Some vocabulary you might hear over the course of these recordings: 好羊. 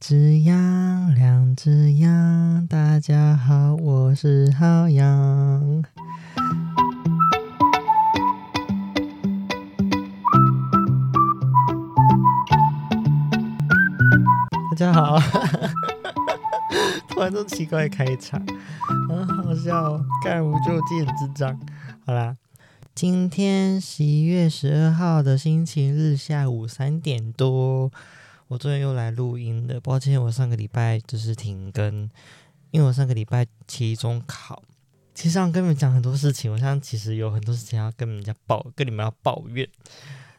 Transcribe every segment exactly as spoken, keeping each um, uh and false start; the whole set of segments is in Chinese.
只羊，两只羊，大家好，我是好羊。大家好，突然这奇怪的开场，很好笑哦，干无就近智障。好啦，今天十一月十二号的星期日下午三点多。我终于又来录音了，抱歉，我上个礼拜就是停更，因为我上个礼拜期中考。其实上跟你们讲很多事情，我现在其实有很多事情要跟人家抱，跟你们要抱怨。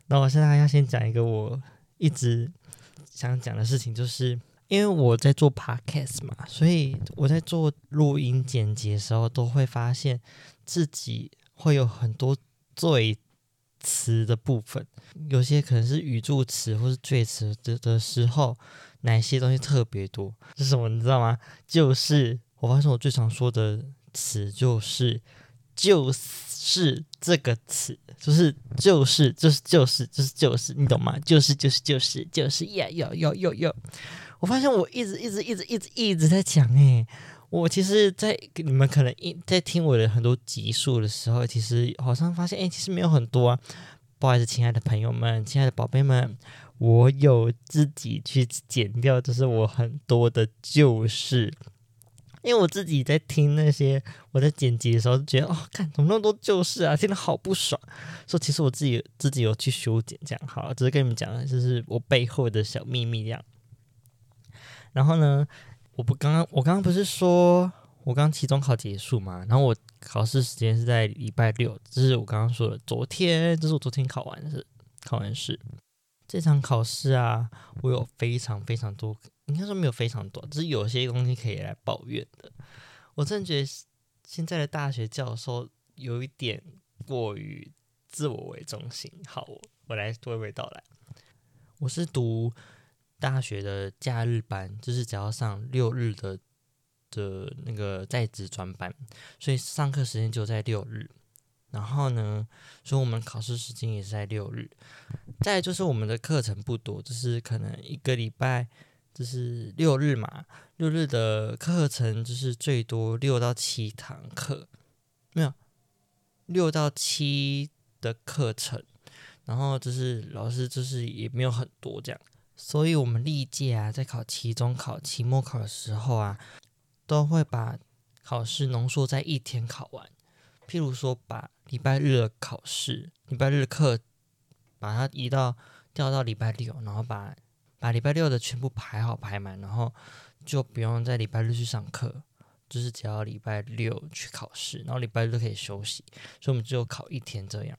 那我现在要先讲一个我一直想讲的事情，就是因为我在做 podcast 嘛，所以我在做录音剪辑的时候，都会发现自己会有很多罪词的部分，有些可能是语助词或是赘词 的, 的时候，哪些东西特别多？是什么你知道吗？就是我发现我最常说的词就是“就是”这个词，就是“就是”就是“就是”就是“就是”，你懂吗？就是就是就是就是呀呀呀呀呀！我发现我一直一直一直一直一直在讲哎、欸。我其实在你们可能在听我的很多集数的时候，其实好像发现哎、欸，其实没有很多啊。不好意思，亲爱的朋友们，亲爱的宝贝们，我有自己去剪掉，就是我很多的就是，因为我自己在听那些我在剪辑的时候，觉得哦，看怎么那么多就是啊，听得好不爽。所以其实我自己自己有去修剪，这样好，只是跟你们讲，就是我背后的小秘密这样。然后呢？我不刚刚，我刚刚不是说我刚期中考结束嘛，然后我考试时间是在礼拜六，这是我刚刚说的。昨天，这是我昨天考完试，考完试这场考试啊，我有非常非常多，应该说没有非常多，只是有些东西可以来抱怨的。我真的觉得现在的大学教授有一点过于自我为中心。好，我来娓娓道来。我是读大学的假日班，就是只要上六日的的那个在职专班，所以上课时间就在六日。然后呢，所以我们考试时间也是在六日。再来就是我们的课程不多，就是可能一个礼拜就是六日嘛，六日的课程就是最多六到七堂课，没有六到七的课程。然后就是老师就是也没有很多这样。所以我们历届啊，在考期中考、期末考的时候啊，都会把考试浓缩在一天考完。譬如说，把礼拜日的考试、礼拜日课，把它移到调到礼拜六，然后把把礼拜六的全部排好排满，然后就不用在礼拜日去上课，就是只要礼拜六去考试，然后礼拜日可以休息。所以我们只有考一天这样，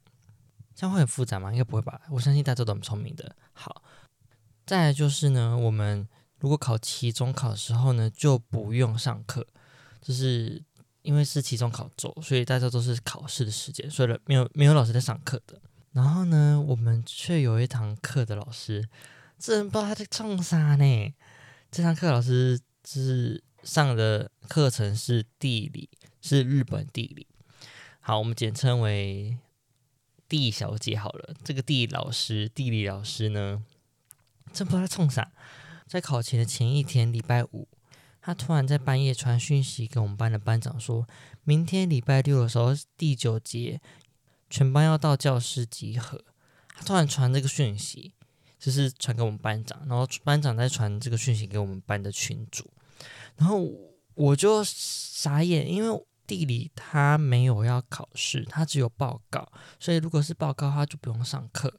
这样会很复杂吗？应该不会吧？我相信大家都很聪明的。好。再来就是呢，我们如果考期中考的时候呢，就不用上课，就是因为是期中考周，所以大家都是考试的时间，所以没有没有老师在上课的。然后呢，我们却有一堂课的老师，这人不知道他在唱啥呢。这堂课老师就是上的课程是地理，是日本地理。好，我们简称为地小姐好了。这个地老师，地理老师呢？真不知道他冲啥，在考前的前一天，礼拜五，他突然在半夜传讯息给我们班的班长说，明天礼拜六的时候第九节，全班要到教室集合。他突然传这个讯息，就是传给我们班长，然后班长再传这个讯息给我们班的群组，然后我就傻眼，因为地理他没有要考试，他只有报告，所以如果是报告，他就不用上课。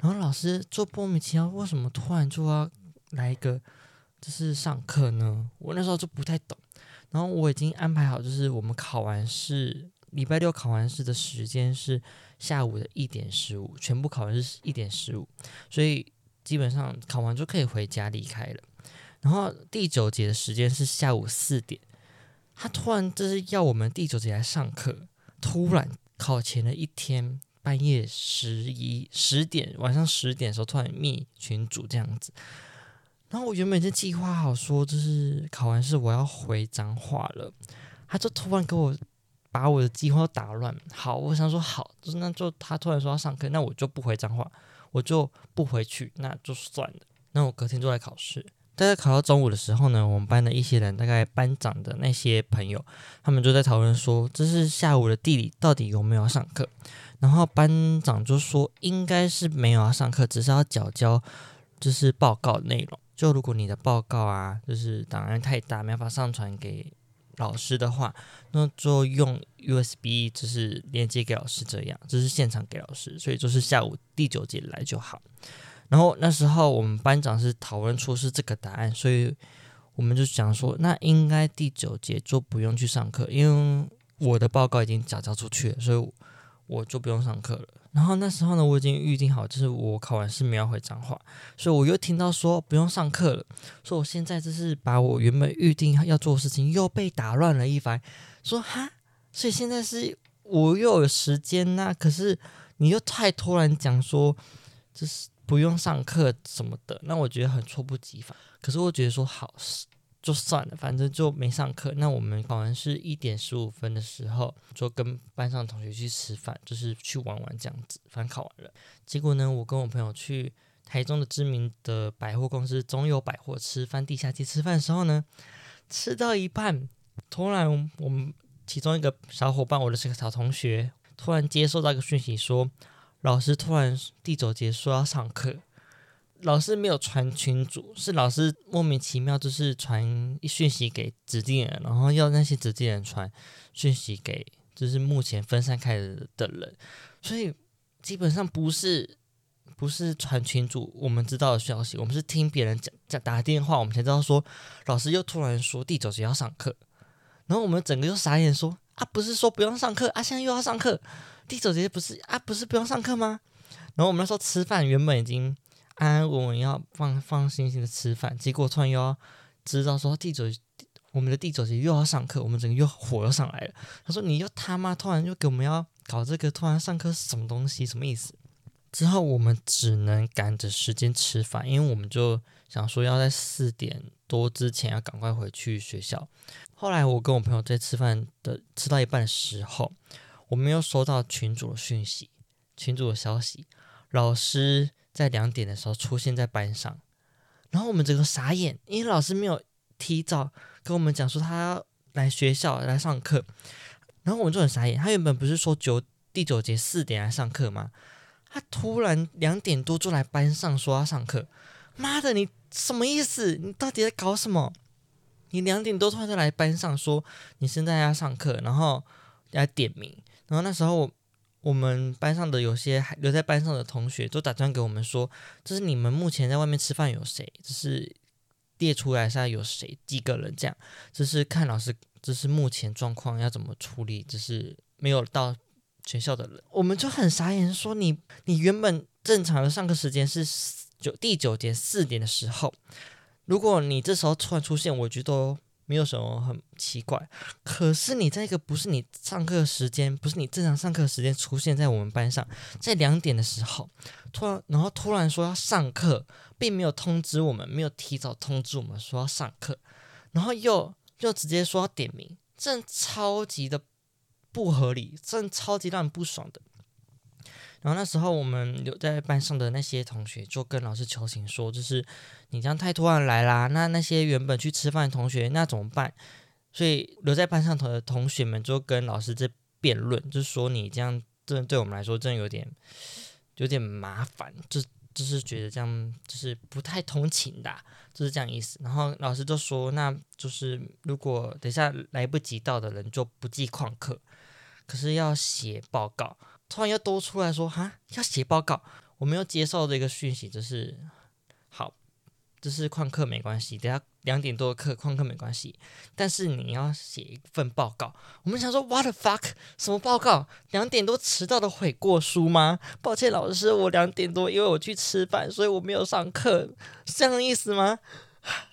然后老师做莫名其妙，为什么突然就要来一个就是上课呢？我那时候就不太懂。然后我已经安排好，就是我们考完试，礼拜六考完试的时间是下午的一点十五，全部考完是一点十五，所以基本上考完就可以回家离开了。然后第九节的时间是下午四点，他突然就是要我们第九节来上课，突然考前的一天。半夜十一十点，晚上十点的时候突然密群组这样子，然后我原本就计划好说，就是考完试我要回彰化了，他就突然给我把我的计划打乱。好，我想说好，就是那就他突然说要上课，那我就不回彰化，我就不回去，那就算了。那我隔天就来考试，大概考到中午的时候呢，我们班的一些人，大概班长的那些朋友，他们就在讨论说，这是下午的地理到底有没有要上课？然后班长就说，应该是没有要上课，只是要缴交就是报告的内容。就如果你的报告啊，就是档案太大，没法上传给老师的话，那就用 U S B 就是连接给老师，这样就是现场给老师，所以就是下午第九节来就好。然后那时候我们班长是讨论出是这个答案，所以我们就想说，那应该第九节就不用去上课，因为我的报告已经交交出去了，所以我就不用上课了。然后那时候呢，我已经预定好，就是我考完试没有回彰化，所以我又听到说不用上课了，所以我现在就是把我原本预定要做的事情又被打乱了一番，说哈，所以现在是我又有时间呐、啊，可是你又太突然讲说就是不用上课什么的，那我觉得很猝不及防。可是我觉得说好就算了，反正就没上课。那我们考完是一点十五分的时候，就跟班上同学去吃饭，就是去玩玩这样子。反正考完了，结果呢，我跟我朋友去台中的知名的百货公司中友百货吃饭，地下街吃饭的时候呢，吃到一半，突然我们其中一个小伙伴，我的这个小同学，突然接收到一个讯息说，老师突然第九节说要上课。老师没有传群组，是老师莫名其妙就是传讯息给指定人，然后要那些指定人传讯息给就是目前分散开的人，所以基本上不是不是传群组我们知道的消息，我们是听别人讲讲打电话，我们才知道说老师又突然说第九节要上课，然后我们整个又傻眼说啊，不是说不用上课啊，现在又要上课，第九节不是啊，不是不用上课吗？然后我们那时候吃饭原本已经安安稳稳要放放心心的吃饭，结果突然又要知道说第九我们的第九节又要上课，我们整个又火又上来了。他说你又他妈突然又给我们要搞这个，突然上课是什么东西，什么意思？之后我们只能赶着时间吃饭，因为我们就想说要在四点多之前要赶快回去学校。后来我跟我朋友在吃饭的吃到一半的时候，我们又收到群组的讯息，群组的消息，老师在两点的时候出现在班上，然后我们整个傻眼，因为老师没有提早跟我们讲说他要来学校来上课，然后我们就很傻眼。他原本不是说九第九节四点来上课吗？他突然两点多就来班上说要上课，妈的，你什么意思？你到底在搞什么？你两点多突然就来班上说你现在要上课，然后来点名，然后那时候我。我们班上的有些留在班上的同学都打算给我们说，就是你们目前在外面吃饭有谁，就是列出来下有谁几个人这样，就是看老师就是目前状况要怎么处理，就是没有到学校的人。我们就很傻眼说你你原本正常的上课时间是九第九节四点的时候，如果你这时候突然出现，我觉得没有什么很奇怪，可是你在一个不是你上课时间，不是你正常上课时间出现在我们班上，在两点的时候，突然然后突然说要上课，并没有通知我们，没有提早通知我们说要上课，然后又又直接说要点名，真超级的不合理，真超级让人不爽的。然后那时候我们留在班上的那些同学就跟老师求情说，就是你这样太突然来啦，那那些原本去吃饭的同学那怎么办？所以留在班上的同学们就跟老师这辩论，就是说你这样真的对我们来说真的有点有点麻烦，就就是觉得这样就是不太同情的、啊，就是这样意思。然后老师就说，那就是如果等一下来不及到的人就不记旷课，可是要写报告。突然又多出来说哈，要写报告，我们又接受的一个讯息就是，好，就是旷课没关系，等下两点多的课旷课没关系，但是你要写一份报告。我们想说 what the fuck， 什么报告？两点多迟到的悔过书吗？抱歉老师，我两点多因为我去吃饭，所以我没有上课，是这样的意思吗？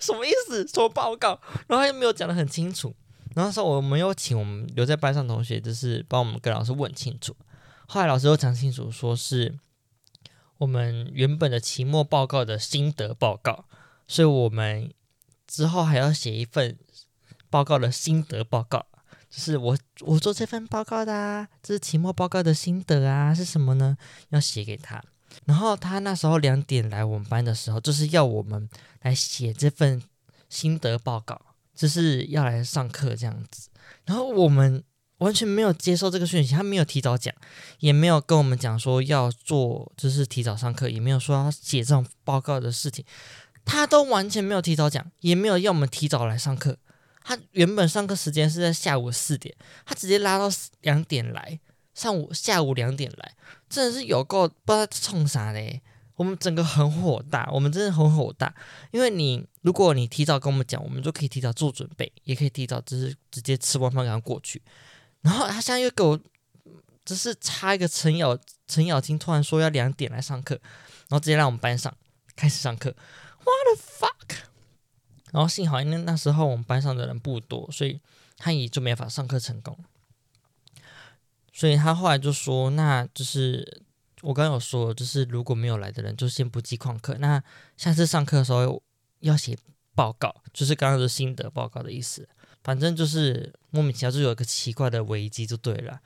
什么意思？什么报告？然后又没有讲得很清楚。然后说我们又请我们留在班上同学，就是帮我们跟老师问清楚。后来老师又讲清楚，说是我们原本的期末报告的心得报告，所以我们之后还要写一份报告的心得报告，就是我我做这份报告的啊，这是期末报告的心得啊，是什么呢？要写给他。然后他那时候两点来我们班的时候，就是要我们来写这份心得报告，就是要来上课这样子。然后我们完全没有接受这个讯息，他没有提早讲，也没有跟我们讲说要做，就是提早上课，也没有说要写这种报告的事情，他都完全没有提早讲，也没有要我们提早来上课。他原本上课时间是在下午四点，他直接拉到两点来，上午下午两点来，真的是有够不知道冲啥嘞。我们整个很火大，我们真的很火大，因为你如果你提早跟我们讲，我们就可以提早做准备，也可以提早就是直接吃完饭赶快过去。然后他现在又给我就是插一个程咬程咬金，突然说要两点来上课，然后直接让我们班上开始上课。What the fuck！ 然后幸好因为那时候我们班上的人不多，所以他也就没法上课成功。所以他后来就说，那就是我刚刚有说，就是如果没有来的人就先不记旷课，那下次上课的时候要写报告，就是刚刚的心得报告的意思。反正就是莫名其妙就有一个奇怪的危机就对了，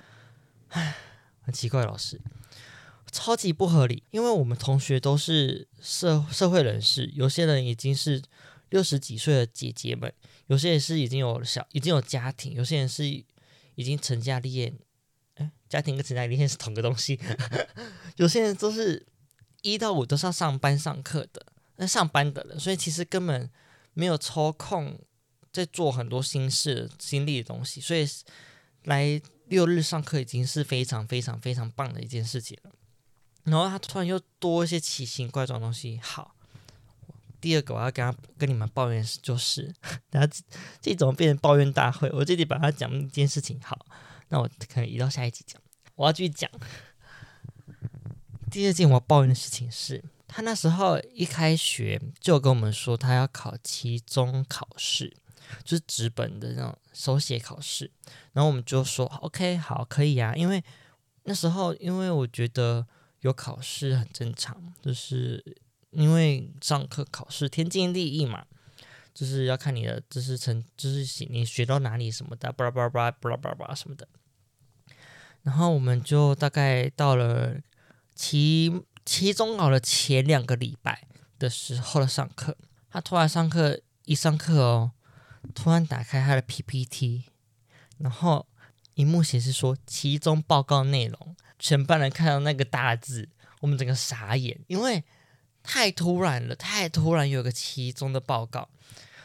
唉，很奇怪，老师超级不合理。因为我们同学都是 社, 社会人士，有些人已经是六十几岁的姐姐们，有些人是已经有小已经有家庭，有些人是已经成家立业，欸、家庭跟成家立业是同个东西有些人都是一到五都是要上班上课的，那上班的人，所以其实根本没有抽空在做很多心事心力的东西，所以来六日上课已经是非常非常非常棒的一件事情了。然后他突然又多一些奇形怪状的东西。好，第二个我要跟他跟你们抱怨就是，然后这怎么变成抱怨大会？我这里把它讲一件事情。好，那我可能移到下一集讲。我要继续讲。第二件我要抱怨的事情是，他那时候一开学就跟我们说他要考期中考试，就是纸本的那种手写考试。然后我们就说 OK 好，可以啊，因为那时候因为我觉得有考试很正常，就是因为上课考试天经地义嘛，就是要看你的就是成就是你学到哪里什么的，巴拉巴拉巴拉巴拉什么的。然后我们就大概到了期期中考的前两个礼拜的时候的上课，他突然上课一上课哦，突然打开他的 P P T， 然后荧幕显示说期中报告内容，全班人看到那个大字，我们整个傻眼，因为太突然了，太突然有个期中的报告。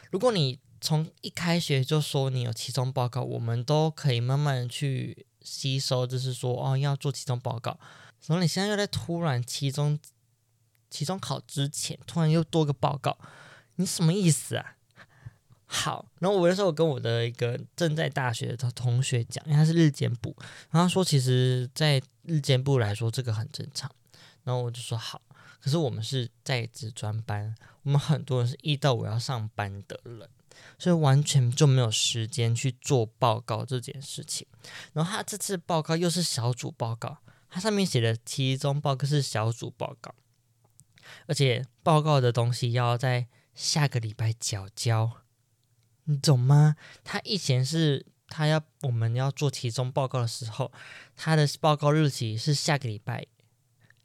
如果你从一开学就说你有期中报告，我们都可以慢慢去吸收，就是说哦要做期中报告。然后你现在又在突然期中期中考之前突然又多个报告，你什么意思啊？好，然后我那时候跟我的一个正在大学的同学讲，因为他是日检部，然后他说其实在日检部来说这个很正常。然后我就说好，可是我们是在职专班，我们很多人是一到五要上班的人，所以完全就没有时间去做报告这件事情。然后他这次报告又是小组报告，他上面写的期中报告是小组报告，而且报告的东西要在下个礼拜交交，你懂吗？他以前是他要我们要做期中报告的时候，他的报告日期是下个礼拜。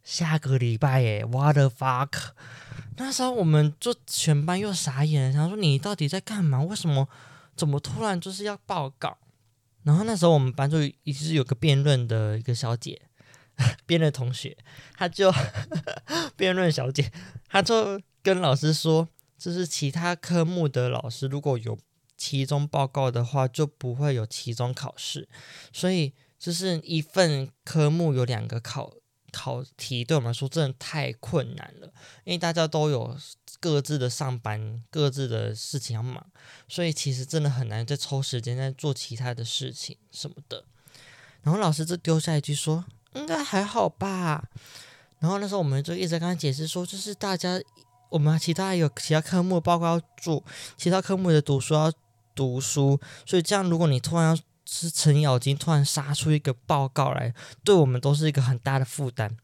下个礼拜耶 what the fuck， 那时候我们就全班又傻眼了，想说你到底在干嘛，为什么怎么突然就是要报告。然后那时候我们班就一直有个辩论的一个小姐辩论同学，她就辩论小姐她就跟老师说，就是其他科目的老师如果有期中报告的话就不会有期中考试，所以就是一份科目有两个考考题对我们来说真的太困难了，因为大家都有各自的上班，各自的事情要忙，所以其实真的很难再抽时间再做其他的事情什么的。然后老师就丢下一句说应该还好吧。然后那时候我们就一直跟他解释说，就是大家我们其他有其他科目包括要做其他科目的读书要读书，所以这样如果你突然要是程咬金突然杀出一个报告来，对我们都是一个很大的负担。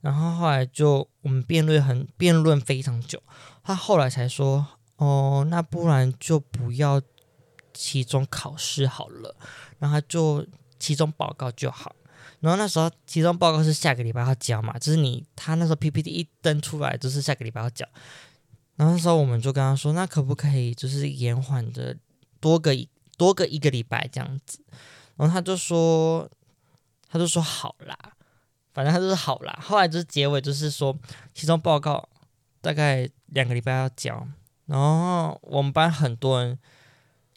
然后后来就我们辩论很辩论非常久，他后来才说哦，那不然就不要期中考试好了，然后他就期中报告就好。然后那时候期中报告是下个礼拜要交嘛，就是你他那时候 P P T 一登出来就是下个礼拜要交，然后那时候我们就跟他说，那可不可以就是延缓的多个多个一个礼拜这样子，然后他就说他就说好啦，反正他就是好啦。后来就是结尾就是说期中报告大概两个礼拜要交，然后我们班很多人，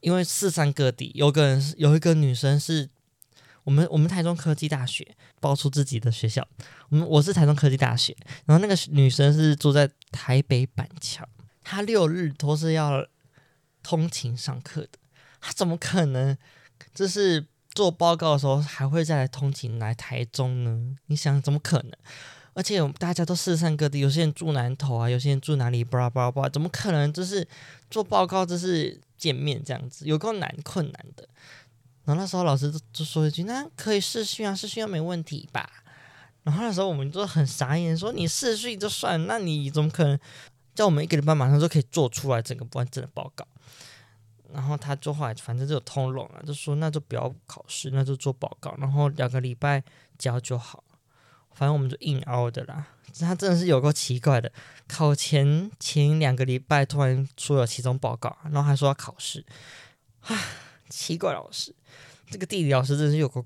因为四散各地，有个人有一个女生是我们我们台中科技大学，爆出自己的学校，我们我是台中科技大学，然后那个女生是住在台北板桥，她六日都是要通勤上课的，她怎么可能就是做报告的时候还会再来通勤来台中呢？你想怎么可能？而且我们大家都四散各地，有些人住南投啊，有些人住哪里，巴拉巴拉巴拉，怎么可能就是做报告就是见面这样子，有够难困难的。然后那时候老师就说一句，那可以视讯啊，视讯又没问题吧。然后那时候我们就很傻眼，说你视讯就算，那你怎么可能叫我们一个礼拜马上就可以做出来整个完整的报告？然后他就后来反正就有通融了，就说那就不要考试，那就做报告，然后两个礼拜交就好。反正我们就硬凹的啦，他真的是有够奇怪的。考前前两个礼拜突然出了期中报告，然后还说要考试，啊，奇怪老师，这个地理老师真是有够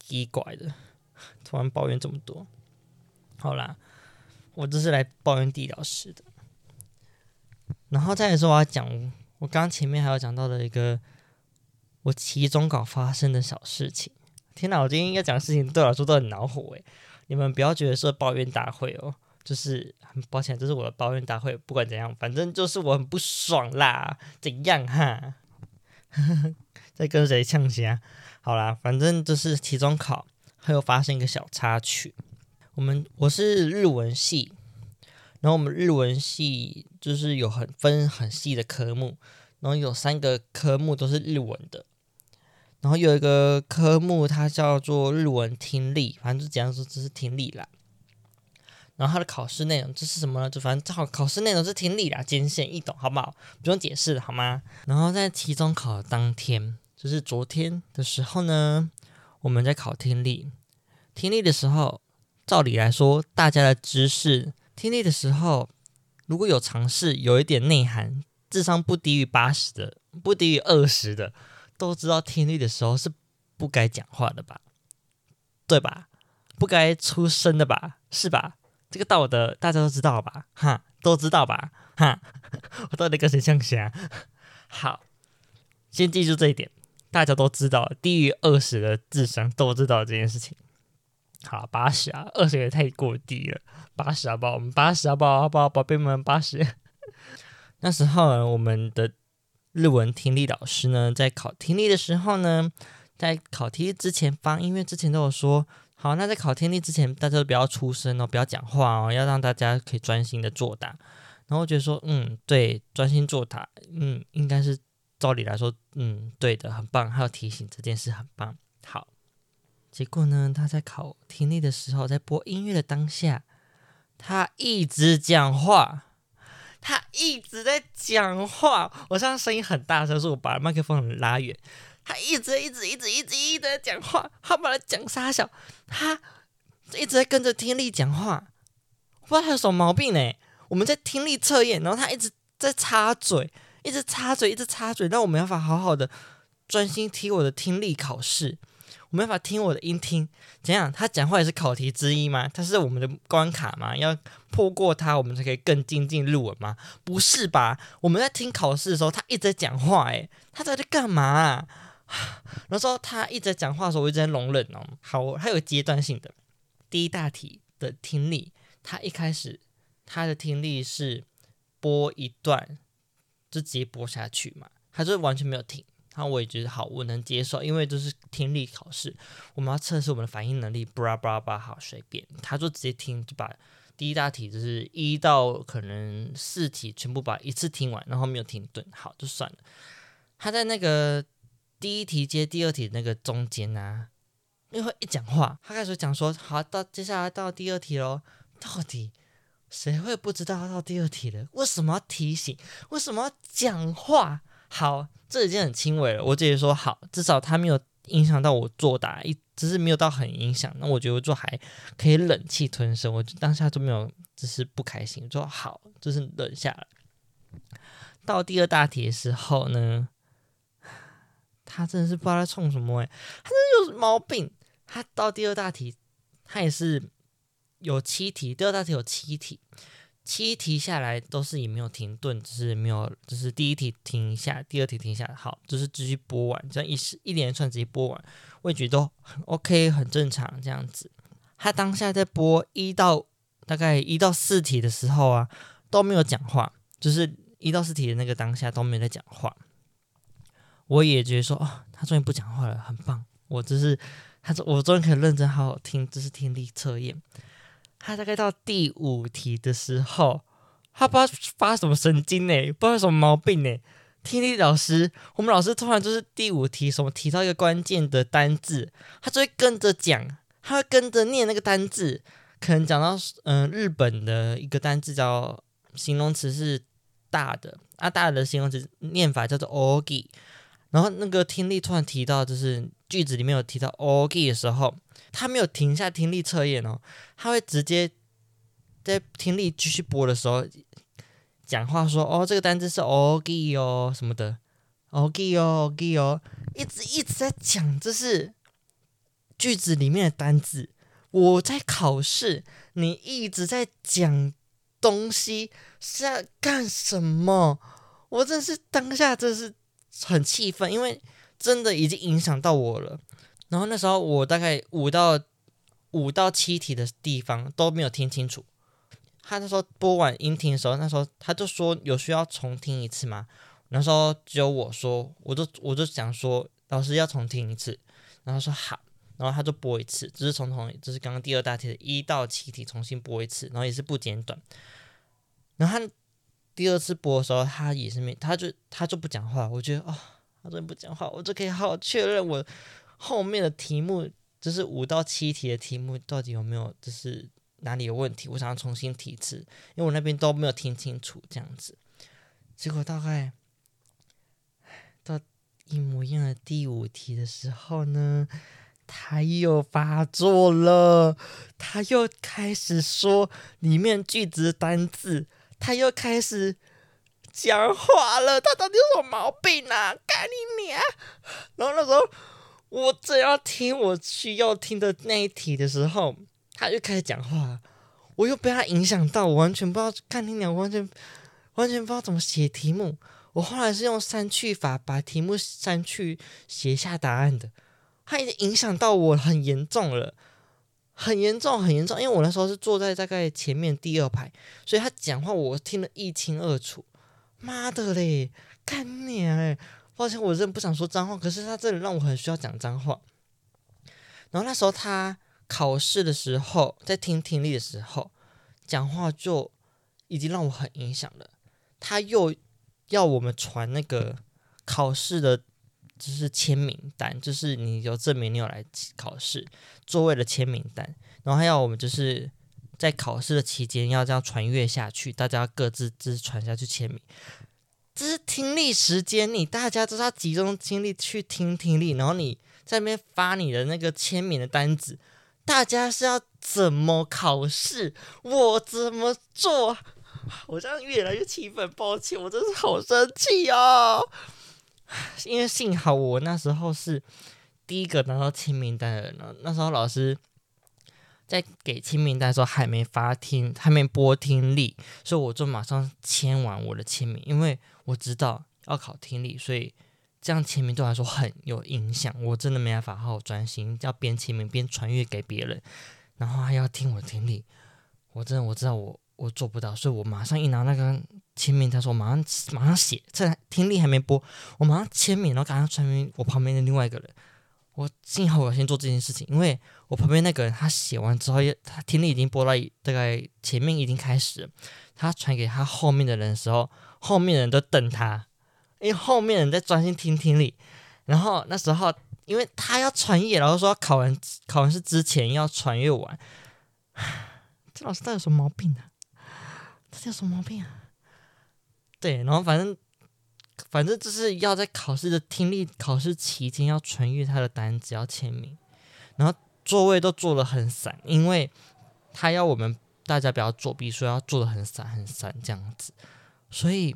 奇怪的，突然抱怨这么多。好啦，我这是来抱怨地理老师的。然后再来说我要讲，我刚刚前面还有讲到的一个我期中考发生的小事情。天哪，我今天要讲的事情对我来说都很恼火哎、欸。你们不要觉得是抱怨大会哦，就是很抱歉，这是我的抱怨大会。不管怎样，反正就是我很不爽啦，怎样哈？在跟谁呛虾？好啦，反正就是期中考还有发生一个小插曲。我们我是日文系，然后我们日文系就是有很分很细的科目，然后有三个科目都是日文的。然后有一个科目，它叫做日文听力，反正就怎样说，这是听力啦。然后它的考试内容这是什么呢？就反正考试内容是听力啦，简显易懂，好不好？不用解释了，好吗？然后在期中考的当天，就是昨天的时候呢，我们在考听力。听力的时候，照理来说，大家的知识，听力的时候如果有尝试，有一点内涵，智商不低于八十的，不低于二十的。都知道听力的时候是不该讲话的吧，对吧？不该出声的吧，是吧？这个道德大家都知道吧？哈，都知道吧？哈，我到底跟谁呛虾？好，先记住这一点，大家都知道，低于二十的智商都知道这件事情。好，八十啊，二十也太过低了，八十好不好？我们八十好不好？好不好？宝贝们，八十。那时候呢，我们的日文听力老师呢，在考听力的时候呢，在考听力之前放音乐之前都有说，好，那在考听力之前，大家都不要出声哦，不要讲话哦，要让大家可以专心的作答。然后我觉得说，嗯，对，专心作答，嗯，应该是照理来说，嗯，对的，很棒。还有提醒这件事很棒。好，结果呢，他在考听力的时候，在播音乐的当下，他一直讲话。他一直在讲话，我现在声音很大声，所以我把麦克风拉远。他一直一直一直一直一直在讲话，他把他讲傻小，他一直在跟着听力讲话，我不知道他有什么毛病呢、欸？我们在听力测验，然后他一直在插嘴，一直插嘴，一直插嘴，让我没办法好好的专心听我的听力考试，我没办法听我的音听。怎样？他讲话也是考题之一吗？他是我们的关卡吗？要破过他，我们才可以更精进入文吗？不是吧？我们在听考试的时候，他一直在讲话、欸，哎，他在干嘛、啊？然后说他一直在讲话的时候，我一直在容忍哦。好，他有阶段性的。第一大题的听力，他一开始他的听力是播一段就直接播下去嘛，他就完全没有停。那我也觉得好，我能接受，因为就是听力考试，我们要测试我们的反应能力，布拉布拉布拉，好随便，他就直接听，就把第一大题就是一到可能四题全部把一次听完，然后没有停顿，好就算了。他在那个第一题接第二题那个中间啊，因为一讲话，他开始讲说，好，到接下来到第二题咯，到底谁会不知道要到第二题了？为什么要提醒？为什么要讲话？好，这已经很轻微了。我直接说好，至少他没有影响到我作答一只是没有到很影响。那我觉得我就还可以忍气吞声，我当下就没有就是不开心，就好，就是忍下来。到第二大题的时候呢，他真的是不知道在冲什么、欸、他真的有毛病。他到第二大题，他也是有七题，第二大题有七题，七题下来都是也没有停顿，就是没有，就是第一题停一下，第二题停一下，好，就是继续播完，这样 一, 一连串直接播完，我也觉得都很 OK， 很正常这样子。他当下在播一到大概一到四题的时候啊，都没有讲话，就是一到四题的那个当下都没有在讲话。我也觉得说，哦，他终于不讲话了，很棒。我就是他，我终于可以认真好好听，就是听力测验。他大概到第五题的时候，他不知道发什么神经呢、欸，不知道什么毛病呢、欸。听力老师，我们老师通常就是第五题什么提到一个关键的单字，他就会跟着讲，他会跟着念那个单字。可能讲到嗯、呃、日本的一个单字叫形容词是大的，啊大的形容词念法叫做 ogi。然后那个听力突然提到，就是句子里面有提到 ogi 的时候，他没有停下听力测验哦，他会直接在听力继续播的时候讲话说，哦，这个单字是 ogi 哦什么的 ogi 哦 ogi 哦，一直一直在讲，这是句子里面的单字。我在考试，你一直在讲东西是要干什么？我真是当下真是很气愤，因为真的已经影响到我了。然后那时候我大概五到五到七题的地方都没有听清楚。他那时候播完音听的时候，那时候他就说有需要重听一次吗？那时候只有我说，我就我就想说老师要重听一次，然后说好，然后他就播一次，就是从头，就是刚刚第二大题的一到七题重新播一次，然后也是不简短。然后他第二次播的时候，他也是没，他就他就不讲话。我觉得哦，他真的不讲话，我就可以好好确认我后面的题目，就是五到七题的题目到底有没有，就是哪里有问题，我想要重新提一次，因为我那边都没有听清楚这样子。结果大概到一模一样的第五题的时候呢，他又发作了，他又开始说里面句子单字，他又开始讲话了。他到底有什么毛病啊？干你娘！然后那时候我正要听我需要听的那一题的时候，他又开始讲话，我又被他影响到，我完全不知道干你娘，我完全完全不知道怎么写题目。我后来是用删去法把题目删去写下答案的。他已经影响到我很严重了，很严重，很严重。因为我那时候是坐在大概前面第二排，所以他讲话我听得一清二楚。妈的嘞，干娘嘞！抱歉，我真的不想说脏话，可是他真的让我很需要讲脏话。然后那时候他考试的时候，在听听力的时候，讲话就已经让我很影响了。他又要我们传那个考试的，就是签名单，就是你有证明你有来考试座位的签名单，然后还要我们就是在考试的期间要这样传阅下去，大家各自就是传下去签名。这是听力时间，你大家都是要集中精力去听听力，然后你在那边发你的那个签名的单子，大家是要怎么考试，我怎么做？我这样越来越气愤，抱歉，我真是好生气哦。因为幸好我那时候是第一个拿到签名单的人了，那时候老师在给签名单的时候还没发听，还没播听力，所以我就马上签完我的签名，因为我知道要考听力，所以这样签名对我来说很有影响，我真的没办法好好专心，要边签名边传阅给别人，然后还要听我听力，我真的我知道我我做不到，所以我马上一拿那个签名，他说我马上马上写，在听力还没播，我马上签名，然后赶快传给我旁边的另外一个人。我幸好我先做这件事情，因为我旁边那个人他写完之后，他听力已经播到大概前面已经开始了，他传给他后面的人的时候，后面的人都等他，因为后面的人在专心听听力。然后那时候因为他要传阅，然后说考完考完试之前要传阅完，这老师到底有什么毛病啊？这有什么毛病啊？对，然后反正反正就是要在考试的听力考试期间要传阅他的单子，要签名。然后座位都坐得很散，因为他要我们大家不要作弊，所以要坐得很散很散这样子。所以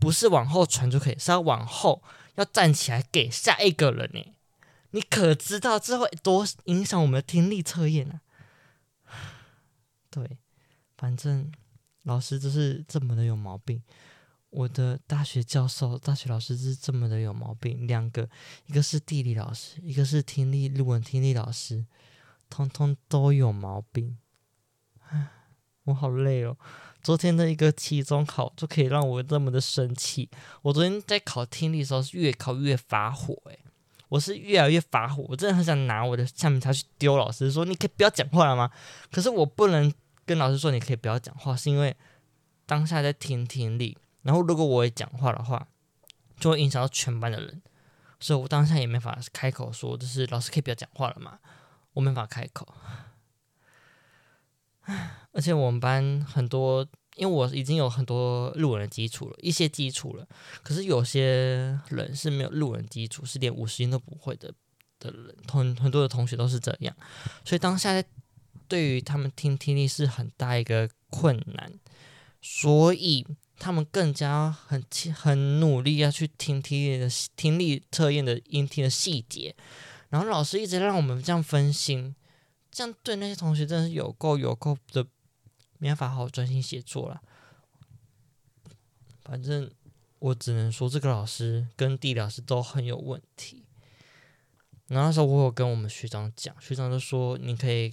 不是往后传就可以，是要往后，要站起来给下一个人耶。你可知道这会多影响我们的听力测验啊？对，反正老师就是这么的有毛病。我的大学教授、大学老师是这么的有毛病，两个，一个是地理老师，一个是听力、日文听力老师，通通都有毛病。我好累哦！昨天的一个期中考就可以让我这么的生气。我昨天在考听力的时候是越考越发火、欸，我是越来越发火，我真的很想拿我的橡皮擦去丢老师，说你可以不要讲话了吗？可是我不能跟老师说你可以不要讲话，是因为当下在听听力，然后如果我也讲话的话，就会影响到全班的人，所以我当下也没法开口说，就是老师可以不要讲话了嘛，我没法开口。而且我们班很多，因为我已经有很多日文的基础了，一些基础了，可是有些人是没有日文基础，是连五十音都不会 的, 的人，很多的同学都是这样，所以当下对于他们听听力是很大一个困难，所以他们更加 很, 很努力要去听听力的听力测验的音听的细节，然后老师一直让我们这样分心，这样对那些同学真的是有够有够的，没办法好好专心写作了。反正我只能说这个老师跟地理老师都很有问题。然后那时候我有跟我们学长讲，学长就说你可以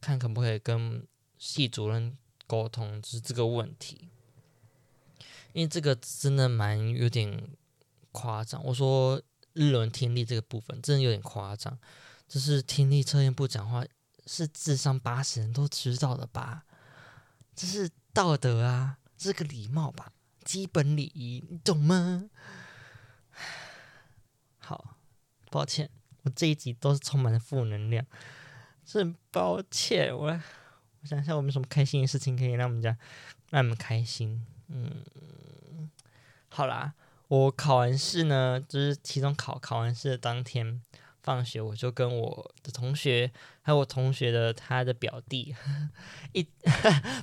看可不可以跟系主任沟通，就是这个问题。因为这个真的蛮有点夸张，我说日文听力这个部分真的有点夸张，就是听力测验不讲话是智商八十人都知道的吧，这是道德啊，这是个礼貌吧，基本礼仪，你懂吗？好，抱歉，我这一集都是充满了负能量，真抱歉。我我想一下，我们有什么开心的事情可以让我们家让我们开心？嗯，好啦，我考完试呢，就是期中考考完试的当天，放学我就跟我的同学，还有我同学的他的表弟一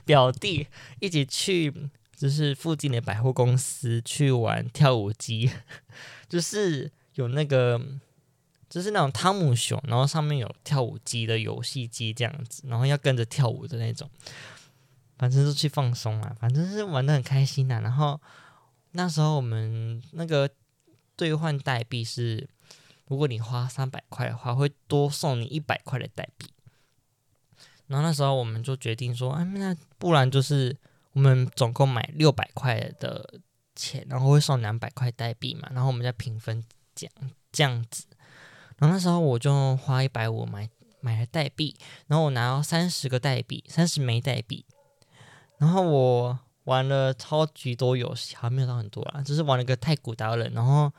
表弟一起去，就是附近的百货公司去玩跳舞机，就是有那个，就是那种汤姆熊，然后上面有跳舞机的游戏机这样子，然后要跟着跳舞的那种，反正就去放松嘛、啊，反正是玩得很开心啊。然后那时候我们那个兑换代币是，如果你花三百块的话，会多送你一百块的代币。然后那时候我们就决定说，哎，那不然就是我们总共买六百块的钱，然后会送两百块代币嘛，然后我们再平分奖这样子。然后那时候我就花一百五买买了代币，然后我拿到三十个代币，三十枚代币。然后我玩了超级多游戏，还没有到很多啦，就是玩了个太鼓达人，然后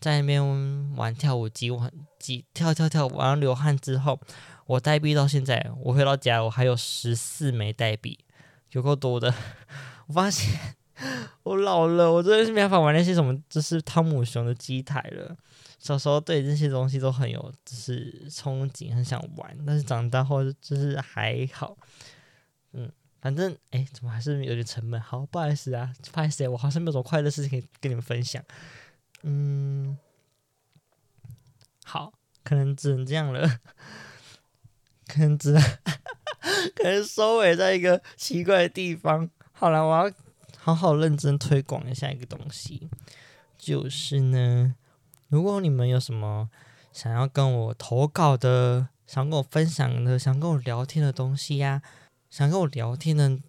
在那边玩跳舞机，玩机跳跳跳，玩到流汗之后，我代币到现在，我回到家我还有十四枚代币，有够多的。我发现我老了，我真的是没办法玩那些什么，就是汤姆熊的机台了。小时候对这些东西都很有，就是憧憬，很想玩，但是长大后就是还好，嗯。反正哎、欸，怎么还是有点沉闷？好，不好意思啊，不好意思、欸，我好像没有什么快乐的事情可以跟你们分享。嗯，好，可能只能这样了，可能只能可能收尾在一个奇怪的地方。好了，我要好好认真推广一下一个东西，就是呢，如果你们有什么想要跟我投稿的、想跟我分享的、想跟我聊天的东西呀、啊。想跟我聊天的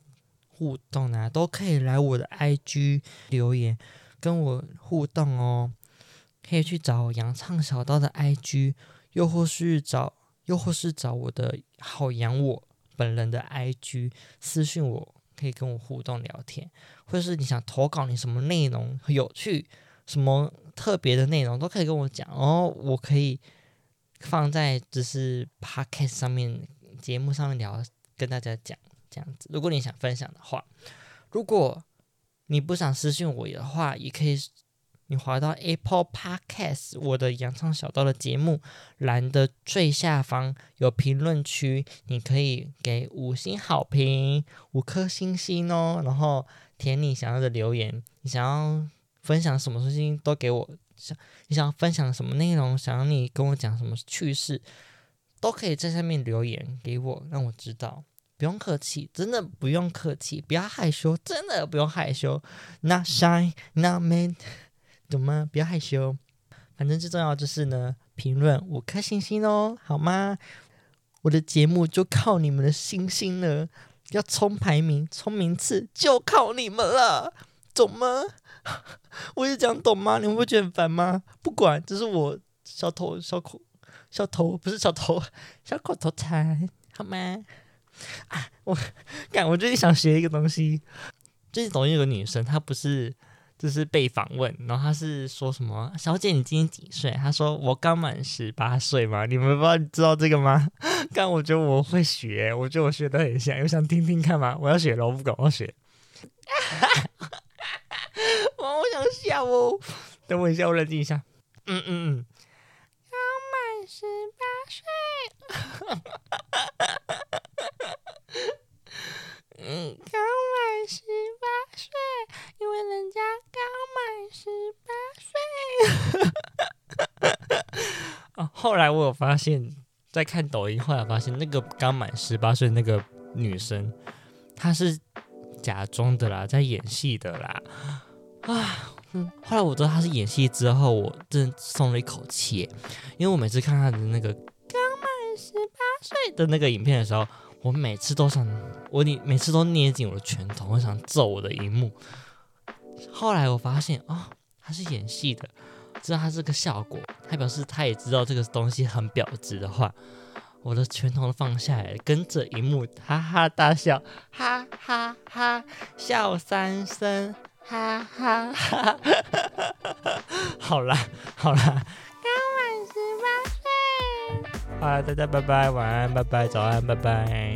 互动啊，都可以来我的 I G 留言跟我互动哦，可以去找洋唱小刀的 I G， 又或是找又或是找我的好洋我本人的 I G 私讯我，可以跟我互动聊天，或是你想投稿你什么内容有趣、什么特别的内容都可以跟我讲哦，我可以放在就是 Podcast 上面节目上面聊。跟大家讲这样子，如果你想分享的话，如果你不想私讯我的话，也可以你滑到 Apple Podcast 我的洋葱小道的节目栏的最下方有评论区，你可以给五星好评，五颗星星哦，然后填你想要的留言，你想要分享什么事情都给我，你想要分享什么内容，想要你跟我讲什么趣事都可以在下面留言给我，让我知道，不用客气，真的不用客气，不要害羞，真的不用害羞 Not shy, not man， 懂吗？不要害羞，反正最重要就是呢评论五颗星星哦，好吗？我的节目就靠你们的星星了，要冲排名冲名次就靠你们了，懂吗？我是讲懂吗？你们不觉得很烦吗？不管，这是我小头小口小头不是小头小口头禅，好吗？啊，我干，我最近想学一个东西。最近抖音有个女生，她不是就是被访问，然后她是说什么“小姐，你今年几岁？”她说：“我刚满十八岁嘛。”你们不知道知道这个吗？干，我觉得我会学，我觉得我学得很像，我想听听看嘛。我要学了，我不敢，我要学。我想笑哦，等我一下，我冷静一下。嗯嗯嗯，刚满十八岁。嗯，刚满十八岁，因为人家刚满十八岁。哦，后来我有发现，在看抖音，后来发现那个刚满十八岁那个女生，她是假装的啦，在演戏的啦。啊，嗯，后来我知道她是演戏之后，我真的松了一口气耶，因为我每次看她的那个刚满十八岁的那个影片的时候。我每次都想，我每次都捏紧我的拳头，我想揍我的荧幕。后来我发现，哦，他是演戏的，知道他是个效果，他表示他也知道这个东西很婊子的话，我的拳头放下来，跟着荧幕哈哈大笑，哈哈哈，笑三声，哈哈哈，好啦好啦。好，大家拜拜，晚安，拜拜，早安，拜拜。